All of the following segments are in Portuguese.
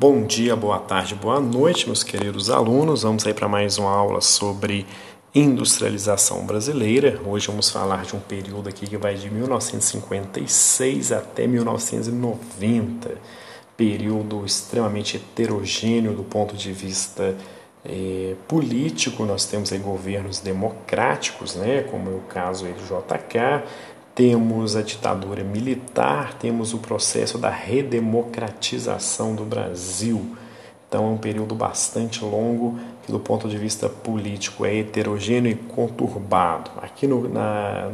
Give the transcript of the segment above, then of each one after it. Bom dia, boa tarde, boa noite, meus queridos alunos. Vamos aí para mais uma aula sobre industrialização brasileira. Hoje vamos falar de um período aqui que vai de 1956 até 1990. Período extremamente heterogêneo do ponto de vista político. Nós temos aí governos democráticos, né, como é o caso aí do JK. Temos a ditadura militar, temos o processo da redemocratização do Brasil. Então é um período bastante longo, que do ponto de vista político é heterogêneo e conturbado. Aqui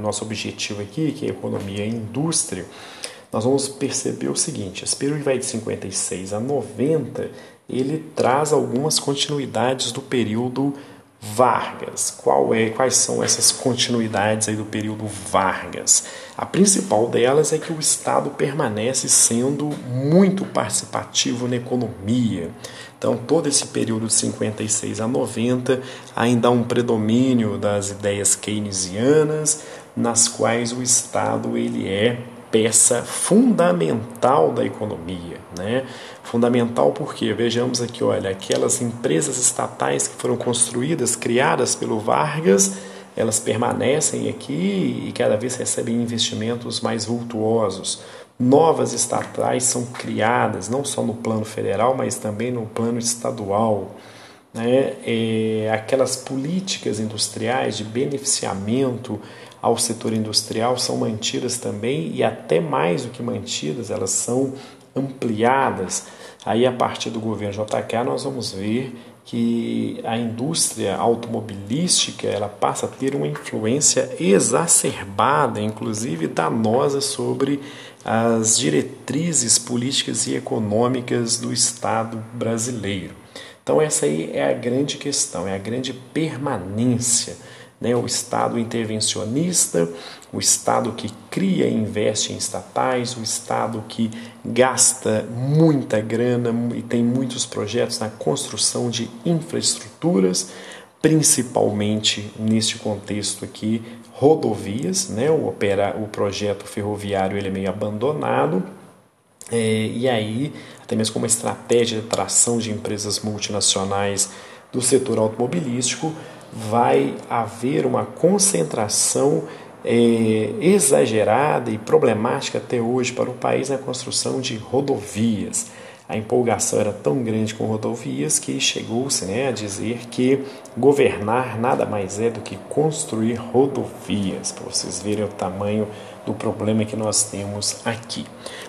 nosso objetivo aqui, que é economia e indústria, nós vamos perceber o seguinte: esse período que vai de 56 a 90, ele traz algumas continuidades do período Vargas. Quais são essas continuidades aí do período Vargas? A principal delas é que o Estado permanece sendo muito participativo na economia. Então, todo esse período de 56 a 90 ainda há um predomínio das ideias keynesianas, nas quais o Estado ele é peça fundamental da economia, né? Fundamental porque, vejamos aqui, olha, aquelas empresas estatais que foram construídas, criadas pelo Vargas, elas permanecem aqui e cada vez recebem investimentos mais vultuosos. Novas estatais são criadas, não só no plano federal, mas também no plano estadual, né? Aquelas políticas industriais de beneficiamento ao setor industrial são mantidas também, e até mais do que mantidas, elas são ampliadas. Aí, a partir do governo JK, nós vamos ver que a indústria automobilística ela passa a ter uma influência exacerbada, inclusive danosa, sobre as diretrizes políticas e econômicas do Estado brasileiro. Então, essa aí é a grande questão, é a grande permanência, né? O Estado intervencionista, o Estado que cria e investe em estatais, o Estado que gasta muita grana e tem muitos projetos na construção de infraestruturas, principalmente neste contexto aqui, rodovias, né? O projeto ferroviário ele é meio abandonado, e aí até mesmo como estratégia de atração de empresas multinacionais do setor automobilístico, vai haver uma concentração exagerada e problemática até hoje para o país na construção de rodovias. A empolgação era tão grande com rodovias que chegou-se, né, a dizer que governar nada mais é do que construir rodovias, para vocês verem o tamanho do problema que nós temos aqui.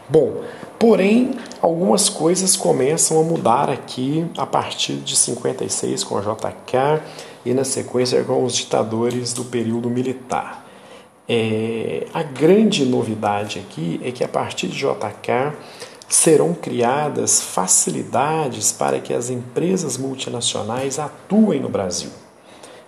Bom, porém, algumas coisas começam a mudar aqui a partir de 56 com a JK e na sequência com os ditadores do período militar. A grande novidade aqui é que a partir de JK serão criadas facilidades para que as empresas multinacionais atuem no Brasil.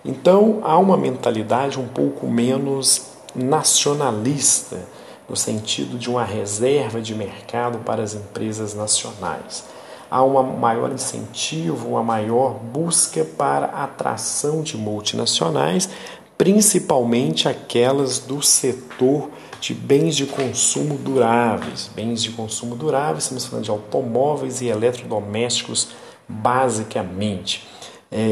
Então, há uma mentalidade um pouco menos nacionalista, no sentido de uma reserva de mercado para as empresas nacionais. Há um maior incentivo, uma maior busca para a atração de multinacionais, principalmente aquelas do setor de bens de consumo duráveis. Bens de consumo duráveis, estamos falando de automóveis e eletrodomésticos, basicamente.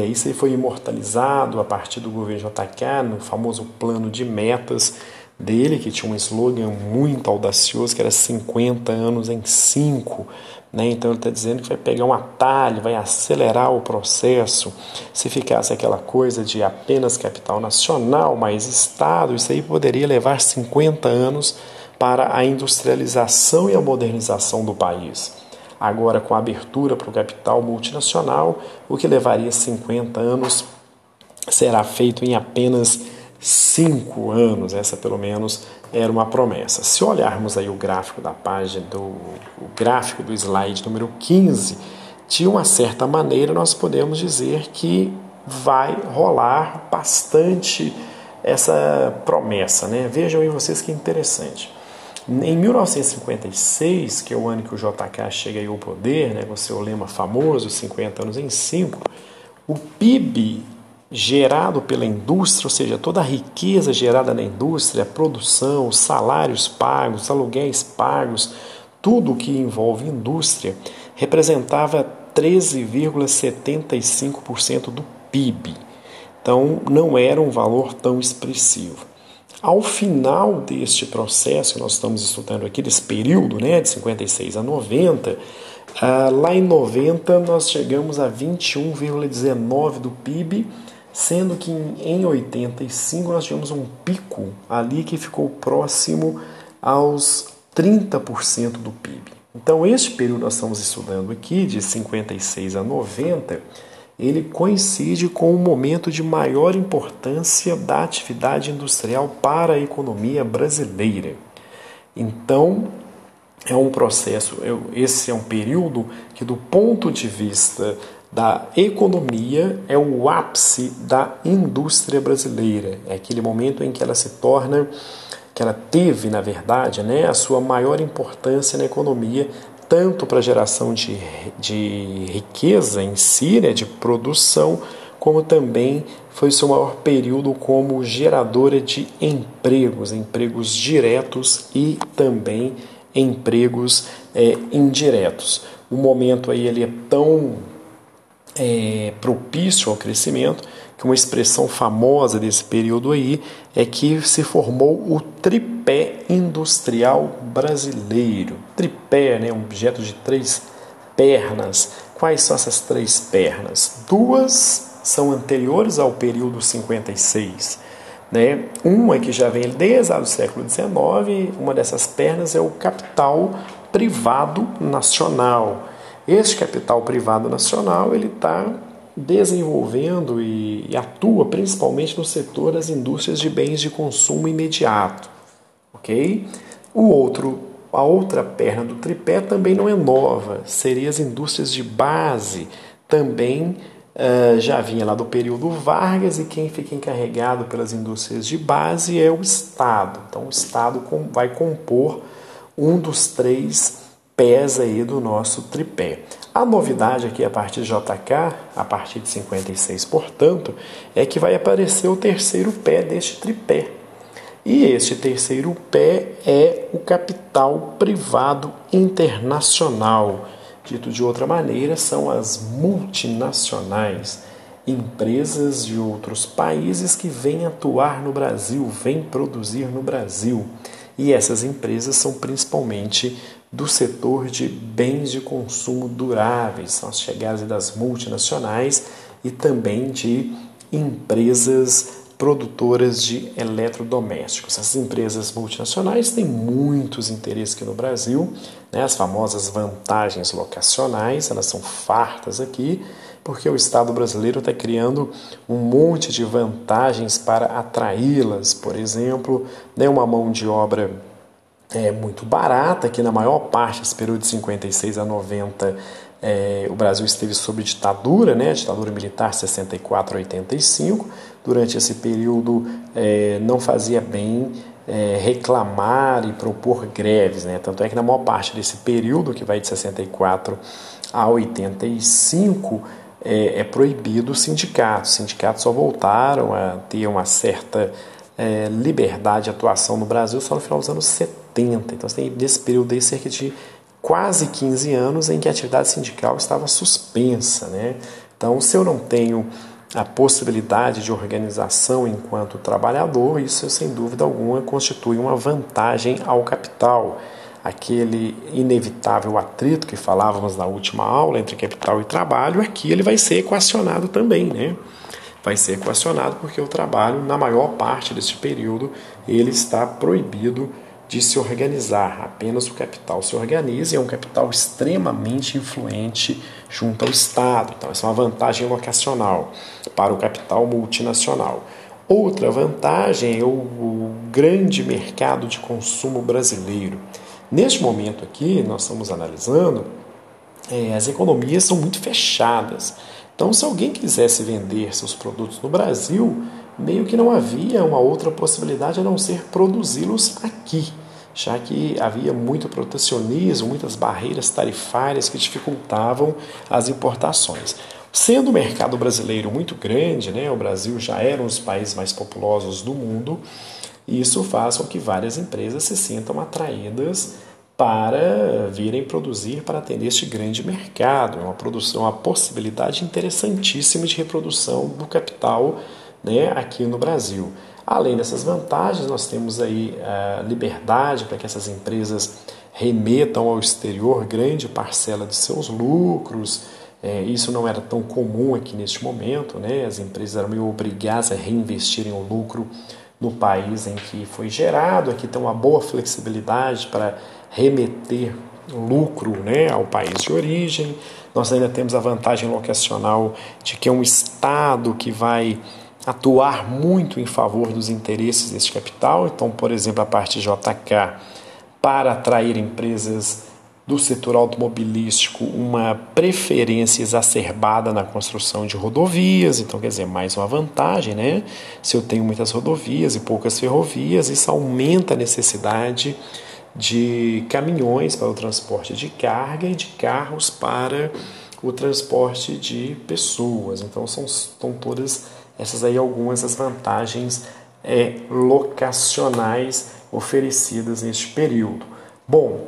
Isso aí foi imortalizado a partir do governo JK, no famoso plano de metas dele, que tinha um slogan muito audacioso, que era 50 anos em 5, né? Então ele está dizendo que vai pegar um atalho, vai acelerar o processo. Se ficasse aquela coisa de apenas capital nacional, mais Estado, isso aí poderia levar 50 anos para a industrialização e a modernização do país. Agora, com a abertura para o capital multinacional, o que levaria 50 anos será feito em apenas 5 anos, essa pelo menos era uma promessa. Se olharmos aí o gráfico da página, o gráfico do slide número 15, de uma certa maneira nós podemos dizer que vai rolar bastante essa promessa, né? Vejam aí vocês que interessante. Em 1956, que é o ano que o JK chega aí ao poder, né, com seu lema famoso, 50 anos em 5, o PIB gerado pela indústria, ou seja, toda a riqueza gerada na indústria, a produção, os salários pagos, os aluguéis pagos, tudo que envolve indústria, representava 13,75% do PIB. Então, não era um valor tão expressivo. Ao final deste processo que nós estamos estudando aqui, desse período, né, de 56 a 90, lá em 90 nós chegamos a 21,19% do PIB, sendo que em 85 nós tivemos um pico ali que ficou próximo aos 30% do PIB. Então, este período que nós estamos estudando aqui, de 56 a 90, ele coincide com o momento de maior importância da atividade industrial para a economia brasileira. Então, é um processo, esse é um período que, do ponto de vista da economia, é o ápice da indústria brasileira. É aquele momento em que ela se torna, que ela teve, na verdade, né, a sua maior importância na economia, tanto para a geração de riqueza em si, né, de produção, como também foi seu maior período como geradora de empregos, empregos diretos e também empregos indiretos. O momento aí ele é tão propício ao crescimento que uma expressão famosa desse período aí é que se formou o tripé industrial brasileiro. Tripé, né, um objeto de três pernas. Quais são essas três pernas? Duas são anteriores ao período 56. Né? Uma que já vem desde o século XIX, uma dessas pernas é o capital privado nacional. Este capital privado nacional ele está desenvolvendo e atua principalmente no setor das indústrias de bens de consumo imediato, ok? A outra perna do tripé também não é nova, seria as indústrias de base, também já vinha lá do período Vargas, e quem fica encarregado pelas indústrias de base é o Estado. Então o Estado vai compor um dos três pés aí do nosso tripé. A novidade aqui a partir de JK, a partir de 56, portanto, é que vai aparecer o terceiro pé deste tripé. E este terceiro pé é o capital privado internacional. Dito de outra maneira, são as multinacionais, empresas de outros países que vêm atuar no Brasil, vêm produzir no Brasil. E essas empresas são principalmente do setor de bens de consumo duráveis, são as chegadas das multinacionais e também de empresas produtoras de eletrodomésticos. Essas empresas multinacionais têm muitos interesses aqui no Brasil, né? As famosas vantagens locacionais, elas são fartas aqui, porque o Estado brasileiro está criando um monte de vantagens para atraí-las. Por exemplo, né, uma mão de obra muito barata, que na maior parte, esse período de 56 a 90, o Brasil esteve sob ditadura, né, ditadura militar 64 a 85, durante esse período não fazia bem reclamar e propor greves, né? Tanto é que na maior parte desse período, que vai de 64 a 85, é proibido os sindicatos. Os sindicatos só voltaram a ter uma certa liberdade de atuação no Brasil só no final dos anos 70. Então, você tem nesse período aí cerca de quase 15 anos em que a atividade sindical estava suspensa, né? Então, se eu não tenho a possibilidade de organização enquanto trabalhador, isso, sem dúvida alguma, constitui uma vantagem ao capital. Aquele inevitável atrito que falávamos na última aula entre capital e trabalho, aqui ele vai ser equacionado também, né? Vai ser equacionado porque o trabalho, na maior parte deste período, ele está proibido de se organizar. Apenas o capital se organiza e é um capital extremamente influente junto ao Estado. Então, essa é uma vantagem locacional para o capital multinacional. Outra vantagem é o grande mercado de consumo brasileiro. Neste momento aqui, nós estamos analisando, as economias são muito fechadas. Então, se alguém quisesse vender seus produtos no Brasil, meio que não havia uma outra possibilidade a não ser produzi-los aqui, já que havia muito protecionismo, muitas barreiras tarifárias que dificultavam as importações. Sendo o mercado brasileiro muito grande, né, o Brasil já era um dos países mais populosos do mundo, isso faz com que várias empresas se sintam atraídas para virem produzir para atender este grande mercado. É uma produção, uma possibilidade interessantíssima de reprodução do capital, né, aqui no Brasil. Além dessas vantagens, nós temos aí a liberdade para que essas empresas remetam ao exterior grande parcela de seus lucros. Isso não era tão comum aqui neste momento, né? As empresas eram meio obrigadas a reinvestirem o lucro no país em que foi gerado. Aqui tem uma boa flexibilidade para remeter lucro, né, ao país de origem. Nós ainda temos a vantagem locacional de que é um estado que vai atuar muito em favor dos interesses deste capital. Então, por exemplo, a parte JK, para atrair empresas do setor automobilístico, uma preferência exacerbada na construção de rodovias. Então, quer dizer, mais uma vantagem, né? Se eu tenho muitas rodovias e poucas ferrovias, isso aumenta a necessidade de caminhões para o transporte de carga e de carros para o transporte de pessoas. Então, estão todas essas aí algumas das vantagens locacionais oferecidas neste período. Bom,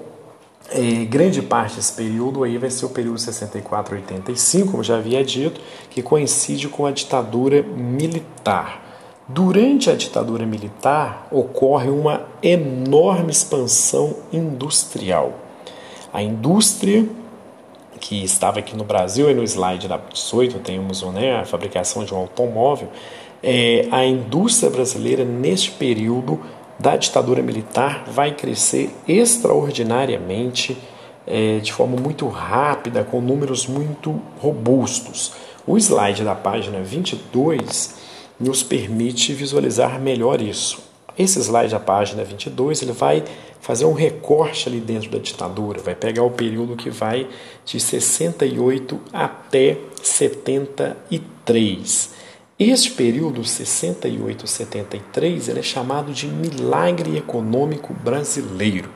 grande parte desse período aí vai ser o período 64-85, como já havia dito, que coincide com a ditadura militar. Durante a ditadura militar ocorre uma enorme expansão industrial. A indústria que estava aqui no Brasil, e no slide da 18 temos, né, a fabricação de um automóvel. A indústria brasileira neste período da ditadura militar vai crescer extraordinariamente, de forma muito rápida, com números muito robustos. O slide da página 22 nos permite visualizar melhor isso. Esse slide da página 22, ele vai fazer um recorte ali dentro da ditadura, vai pegar o período que vai de 68 até 73. Este período, 68-73, ele é chamado de milagre econômico brasileiro.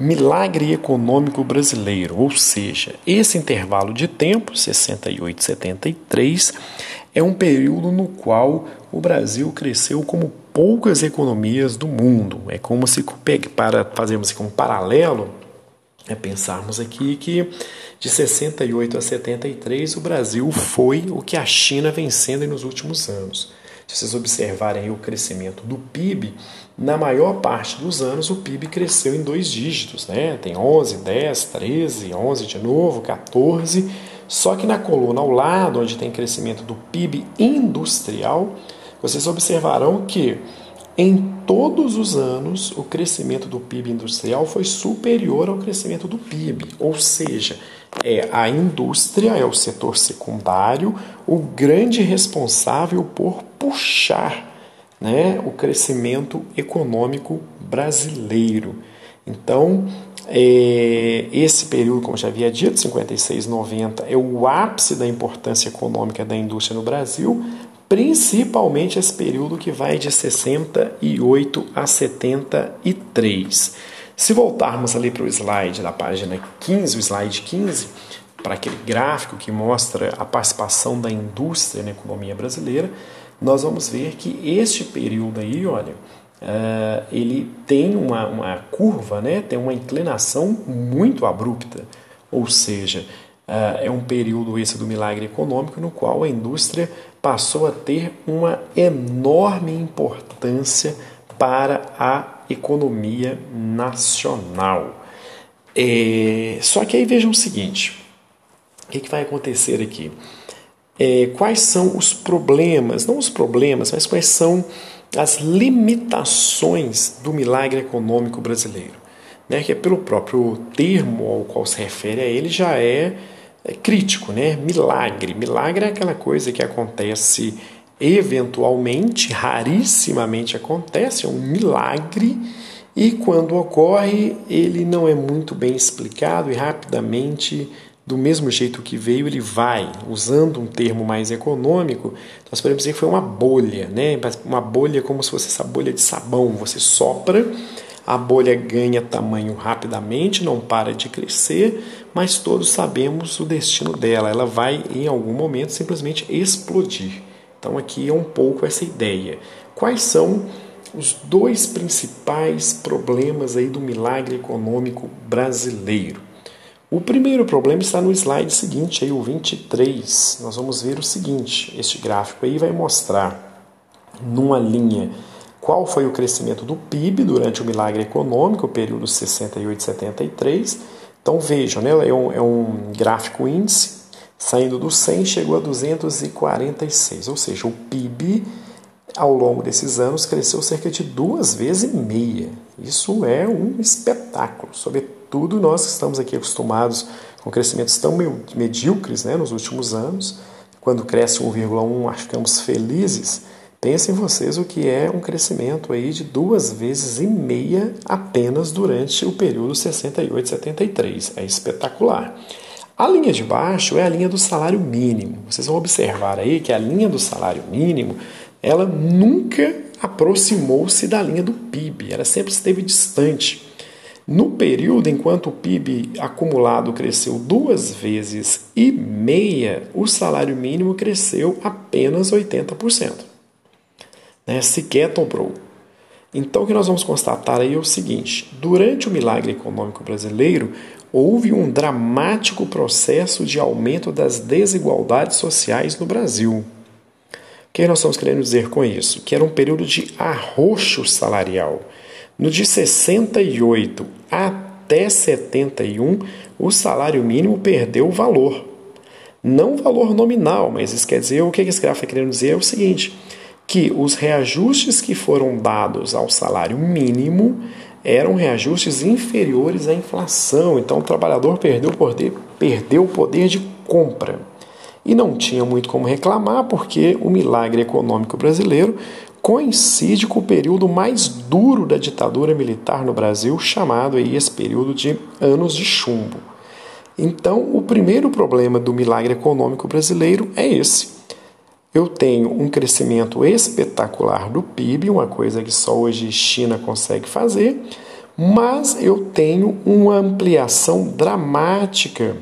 Milagre econômico brasileiro, ou seja, esse intervalo de tempo, 68-73, é um período no qual o Brasil cresceu como poucas economias do mundo. É como se, para fazermos aqui um paralelo, pensarmos aqui que de 68 a 73 o Brasil foi o que a China vem sendo nos últimos anos. Se vocês observarem o crescimento do PIB, na maior parte dos anos o PIB cresceu em 2 dígitos, né? Tem 11, 10, 13, 11 de novo, 14. Só que na coluna ao lado, onde tem crescimento do PIB industrial, vocês observarão que em todos os anos o crescimento do PIB industrial foi superior ao crescimento do PIB, ou seja, a indústria é o setor secundário, o grande responsável por puxar, né, o crescimento econômico brasileiro. Então, esse período, como já havia dito, 56-90, é o ápice da importância econômica da indústria no Brasil, principalmente esse período que vai de 68 a 73. Se voltarmos ali para o slide da página 15, o slide 15, para aquele gráfico que mostra a participação da indústria na economia brasileira, nós vamos ver que este período aí, olha, ele tem uma curva, né, tem uma inclinação muito abrupta, ou seja, é um período esse do milagre econômico no qual a indústria passou a ter uma enorme importância para a economia nacional. Só que aí vejam o seguinte, o que vai acontecer aqui? Quais são os problemas, não os problemas, mas quais são as limitações do milagre econômico brasileiro? Né, que pelo próprio termo ao qual se refere a ele já é crítico, né? Milagre. Milagre é aquela coisa que acontece eventualmente, rarissimamente acontece, é um milagre, e quando ocorre ele não é muito bem explicado e rapidamente, do mesmo jeito que veio, ele vai. Usando um termo mais econômico, nós podemos dizer que foi uma bolha, né? Uma bolha como se fosse essa bolha de sabão, você sopra, a bolha ganha tamanho rapidamente, não para de crescer, mas todos sabemos o destino dela. Ela vai, em algum momento, simplesmente explodir. Então, aqui é um pouco essa ideia. Quais são os dois principais problemas aí do milagre econômico brasileiro. O primeiro problema está no slide seguinte, aí, o 23. Nós vamos ver o seguinte, este gráfico aí vai mostrar numa linha qual foi o crescimento do PIB durante o milagre econômico, o período 68 e 73. Então vejam, né, é um gráfico índice, saindo do 100 chegou a 246, ou seja, o PIB ao longo desses anos cresceu cerca de 2,5 vezes. Isso é um espetáculo, sobretudo nós que estamos aqui acostumados com crescimentos tão medíocres, né, nos últimos anos. Quando cresce 1,1 ficamos felizes. Pensem vocês o que é um crescimento aí de 2,5 vezes apenas durante o período 68-73. É espetacular. A linha de baixo é a linha do salário mínimo. Vocês vão observar aí que a linha do salário mínimo ela nunca aproximou-se da linha do PIB, ela sempre esteve distante. No período, enquanto o PIB acumulado cresceu 2,5 vezes, o salário mínimo cresceu apenas 80%. Né? Sequer dobrou. Então, o que nós vamos constatar aí é o seguinte, durante o milagre econômico brasileiro, houve um dramático processo de aumento das desigualdades sociais no Brasil. O que nós estamos querendo dizer com isso? Que era um período de arroxo salarial. No de 68 até 71, o salário mínimo perdeu o valor. Não o valor nominal, mas isso quer dizer, o que esse gráfico está querendo dizer é o seguinte, que os reajustes que foram dados ao salário mínimo eram reajustes inferiores à inflação. Então o trabalhador perdeu o poder de compra. E não tinha muito como reclamar, porque o milagre econômico brasileiro coincide com o período mais duro da ditadura militar no Brasil, chamado aí esse período de anos de chumbo. Então, o primeiro problema do milagre econômico brasileiro é esse. Eu tenho um crescimento espetacular do PIB, uma coisa que só hoje a China consegue fazer, mas eu tenho uma ampliação dramática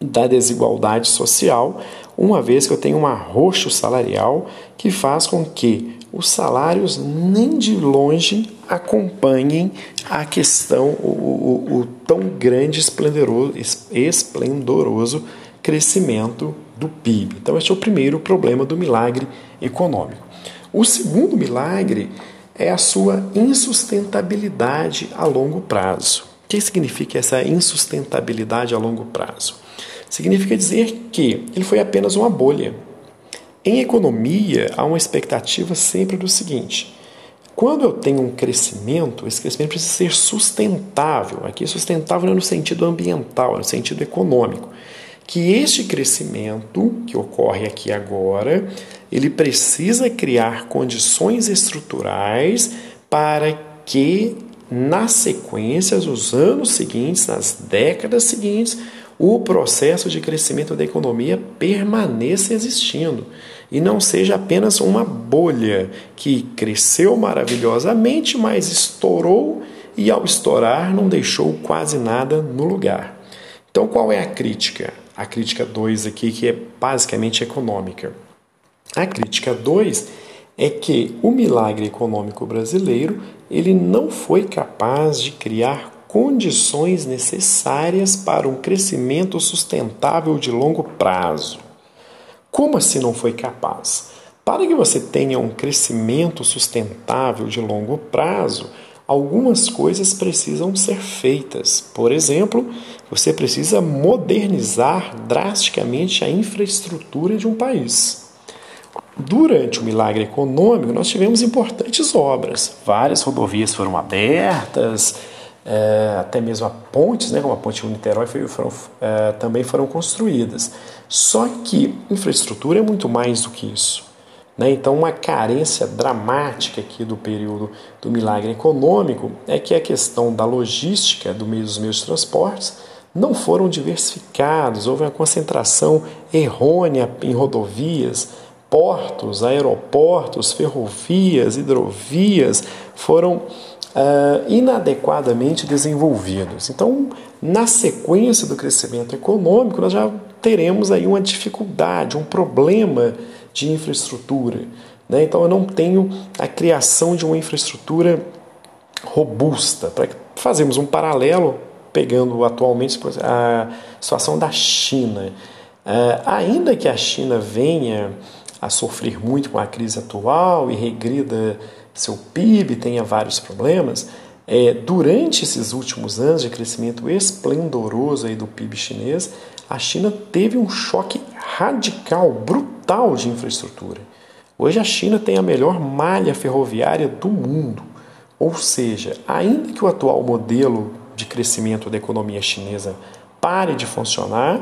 da desigualdade social, uma vez que eu tenho um arroxo salarial que faz com que os salários nem de longe acompanhem a questão, o tão grande esplendoroso crescimento do PIB. Então, este é o primeiro problema do milagre econômico. O segundo milagre é a sua insustentabilidade a longo prazo. O que significa essa insustentabilidade a longo prazo? Significa dizer que ele foi apenas uma bolha. Em economia, há uma expectativa sempre do seguinte, quando eu tenho um crescimento, esse crescimento precisa ser sustentável. Aqui sustentável não é no sentido ambiental, é no sentido econômico. Que este crescimento que ocorre aqui agora, ele precisa criar condições estruturais para que, nas sequências, nos anos seguintes, nas décadas seguintes, o processo de crescimento da economia permaneça existindo e não seja apenas uma bolha que cresceu maravilhosamente, mas estourou e, ao estourar, não deixou quase nada no lugar. Então, qual é a crítica? A crítica 2 aqui, que é basicamente econômica. A crítica 2 é que o milagre econômico brasileiro ele não foi capaz de criar condições necessárias para um crescimento sustentável de longo prazo. Como assim não foi capaz? Para que você tenha um crescimento sustentável de longo prazo, algumas coisas precisam ser feitas. Por exemplo, você precisa modernizar drasticamente a infraestrutura de um país. Durante o milagre econômico, nós tivemos importantes obras. Várias rodovias foram abertas, até mesmo pontes, né, como a ponte Niterói, também foram construídas. Só que infraestrutura é muito mais do que isso. Né? Então, uma carência dramática aqui do período do milagre econômico é que a questão da logística dos meios de transportes não foram diversificados, houve uma concentração errônea em rodovias, portos, aeroportos, ferrovias, hidrovias foram inadequadamente desenvolvidos. Então, na sequência do crescimento econômico, nós já teremos aí uma dificuldade, um problema de infraestrutura. né? Então eu não tenho a criação de uma infraestrutura robusta. Para fazermos um paralelo, pegando atualmente a situação da China, ainda que a China venha a sofrer muito com a crise atual e regrida seu PIB, tenha vários problemas, durante esses últimos anos de crescimento esplendoroso aí do PIB chinês, a China teve um choque radical, brutal de infraestrutura. Hoje a China tem a melhor malha ferroviária do mundo. Ou seja, ainda que o atual modelo de crescimento da economia chinesa pare de funcionar,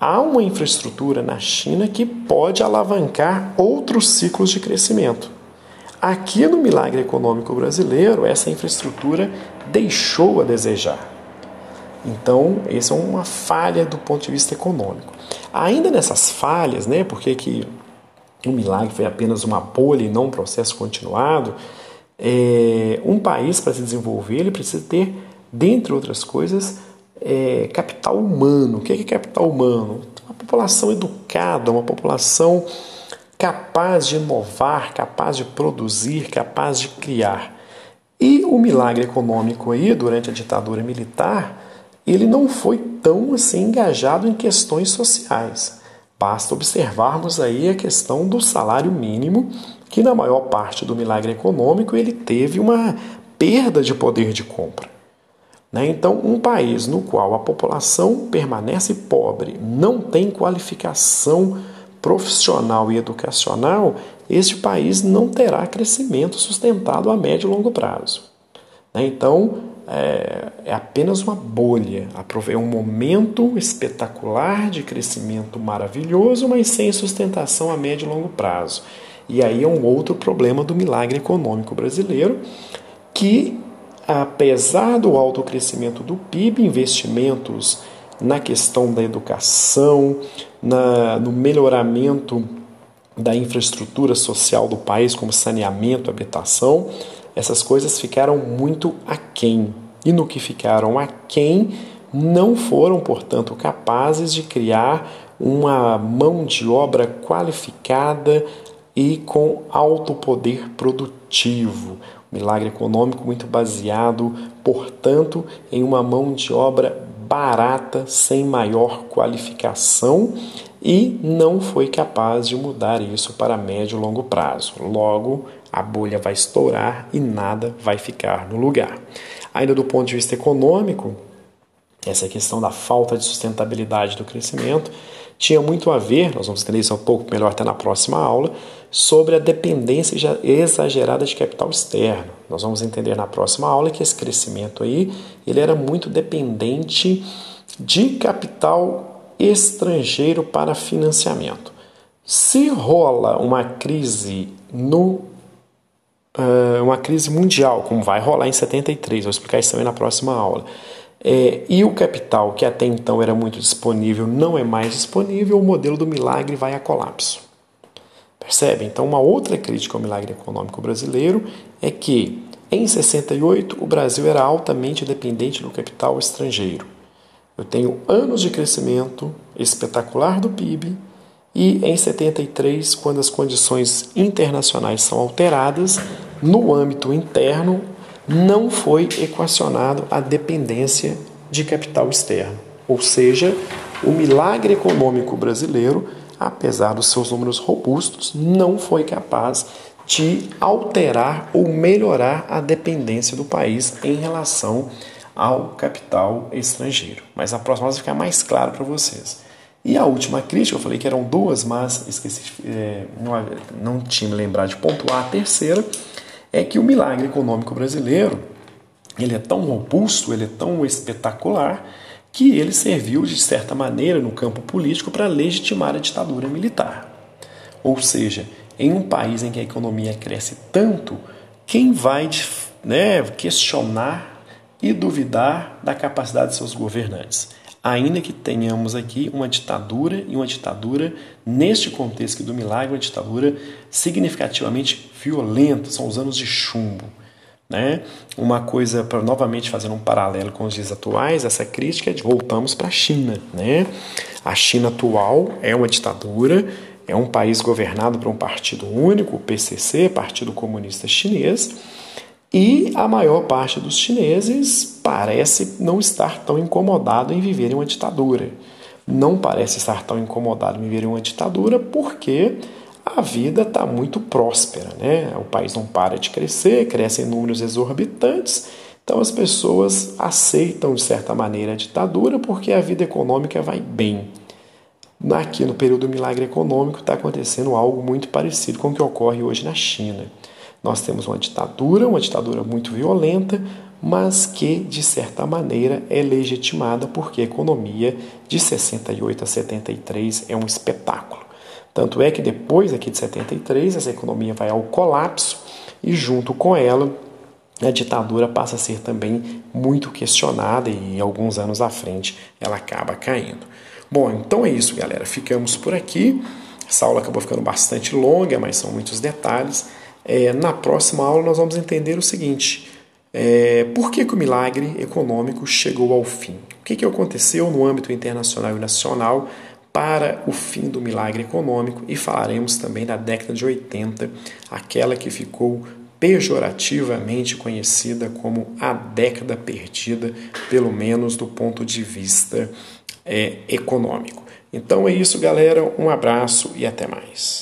há uma infraestrutura na China que pode alavancar outros ciclos de crescimento. Aqui no milagre econômico brasileiro, essa infraestrutura deixou a desejar. Então, essa é uma falha do ponto de vista econômico. Ainda nessas falhas, né, porque que o milagre foi apenas uma bolha e não um processo continuado, um país, para se desenvolver, ele precisa ter, dentre outras coisas, capital humano. O que é capital humano? Uma população educada, uma população capaz de inovar, capaz de produzir, capaz de criar. E o milagre econômico aí, durante a ditadura militar, ele não foi tão assim engajado em questões sociais. Basta observarmos aí a questão do salário mínimo, que na maior parte do milagre econômico ele teve uma perda de poder de compra, né? Então, um país no qual a população permanece pobre, não tem qualificação profissional e educacional, este país não terá crescimento sustentado a médio e longo prazo. Então, é apenas uma bolha, é um momento espetacular de crescimento maravilhoso, mas sem sustentação a médio e longo prazo. E aí é um outro problema do milagre econômico brasileiro, que, apesar do alto crescimento do PIB, investimentos na questão da educação, no melhoramento da infraestrutura social do país, como saneamento, habitação, essas coisas ficaram muito aquém. E no que ficaram aquém, não foram, portanto, capazes de criar uma mão de obra qualificada e com alto poder produtivo. Milagre econômico muito baseado, portanto, em uma mão de obra barata, sem maior qualificação, e não foi capaz de mudar isso para médio e longo prazo. Logo, a bolha vai estourar e nada vai ficar no lugar. Ainda do ponto de vista econômico, essa questão da falta de sustentabilidade do crescimento tinha muito a ver, nós vamos entender isso um pouco melhor até na próxima aula, sobre a dependência exagerada de capital externo. Nós vamos entender na próxima aula que esse crescimento aí, ele era muito dependente de capital estrangeiro para financiamento. Se rola uma crise uma crise mundial, como vai rolar em 73, vou explicar isso também na próxima aula, e o capital que até então era muito disponível não é mais disponível, o modelo do milagre vai a colapso. Percebe? Então, uma outra crítica ao milagre econômico brasileiro é que, em 68, o Brasil era altamente dependente do capital estrangeiro. Eu tenho anos de crescimento espetacular do PIB e, em 73, quando as condições internacionais são alteradas, no âmbito interno, não foi equacionado a dependência de capital externo. Ou seja, o milagre econômico brasileiro, apesar dos seus números robustos, não foi capaz de alterar ou melhorar a dependência do país em relação ao capital estrangeiro. Mas na próxima vai ficar mais claro para vocês. E a última crítica, eu falei que eram duas, mas esqueci, não tinha me lembrado de pontuar a terceira, é que o milagre econômico brasileiro, ele é tão robusto, ele é tão espetacular, que ele serviu, de certa maneira, no campo político para legitimar a ditadura militar. Ou seja, em um país em que a economia cresce tanto, quem vai, questionar e duvidar da capacidade de seus governantes? Ainda que tenhamos aqui uma ditadura, e uma ditadura, neste contexto do milagre, uma ditadura significativamente violenta, são os anos de chumbo, né? Uma coisa, para novamente fazer um paralelo com os dias atuais, essa crítica é de voltamos para a China, né? A China atual é uma ditadura É um país governado por um partido único, o PCC, Partido Comunista Chinês, e a maior parte dos chineses parece não estar tão incomodado em viver em uma ditadura. Não parece estar tão incomodado em viver em uma ditadura porque a vida está muito próspera, né? O país não para de crescer, cresce em números exorbitantes, então as pessoas aceitam, de certa maneira, a ditadura porque a vida econômica vai bem. Aqui no período do milagre econômico está acontecendo algo muito parecido com o que ocorre hoje na China. Nós temos uma ditadura muito violenta, mas que, de certa maneira, é legitimada porque a economia de 68 a 73 é um espetáculo. Tanto é que depois aqui de 73 essa economia vai ao colapso e junto com ela a ditadura passa a ser também muito questionada e alguns anos à frente ela acaba caindo. Bom, então é isso, galera. Ficamos por aqui. Essa aula acabou ficando bastante longa, mas são muitos detalhes. Na próxima aula nós vamos entender o seguinte. Por que o milagre econômico chegou ao fim? O que aconteceu no âmbito internacional e nacional para o fim do milagre econômico, e falaremos também da década de 80, aquela que ficou pejorativamente conhecida como a década perdida, pelo menos do ponto de vista econômico. Então é isso, galera. Um abraço e até mais.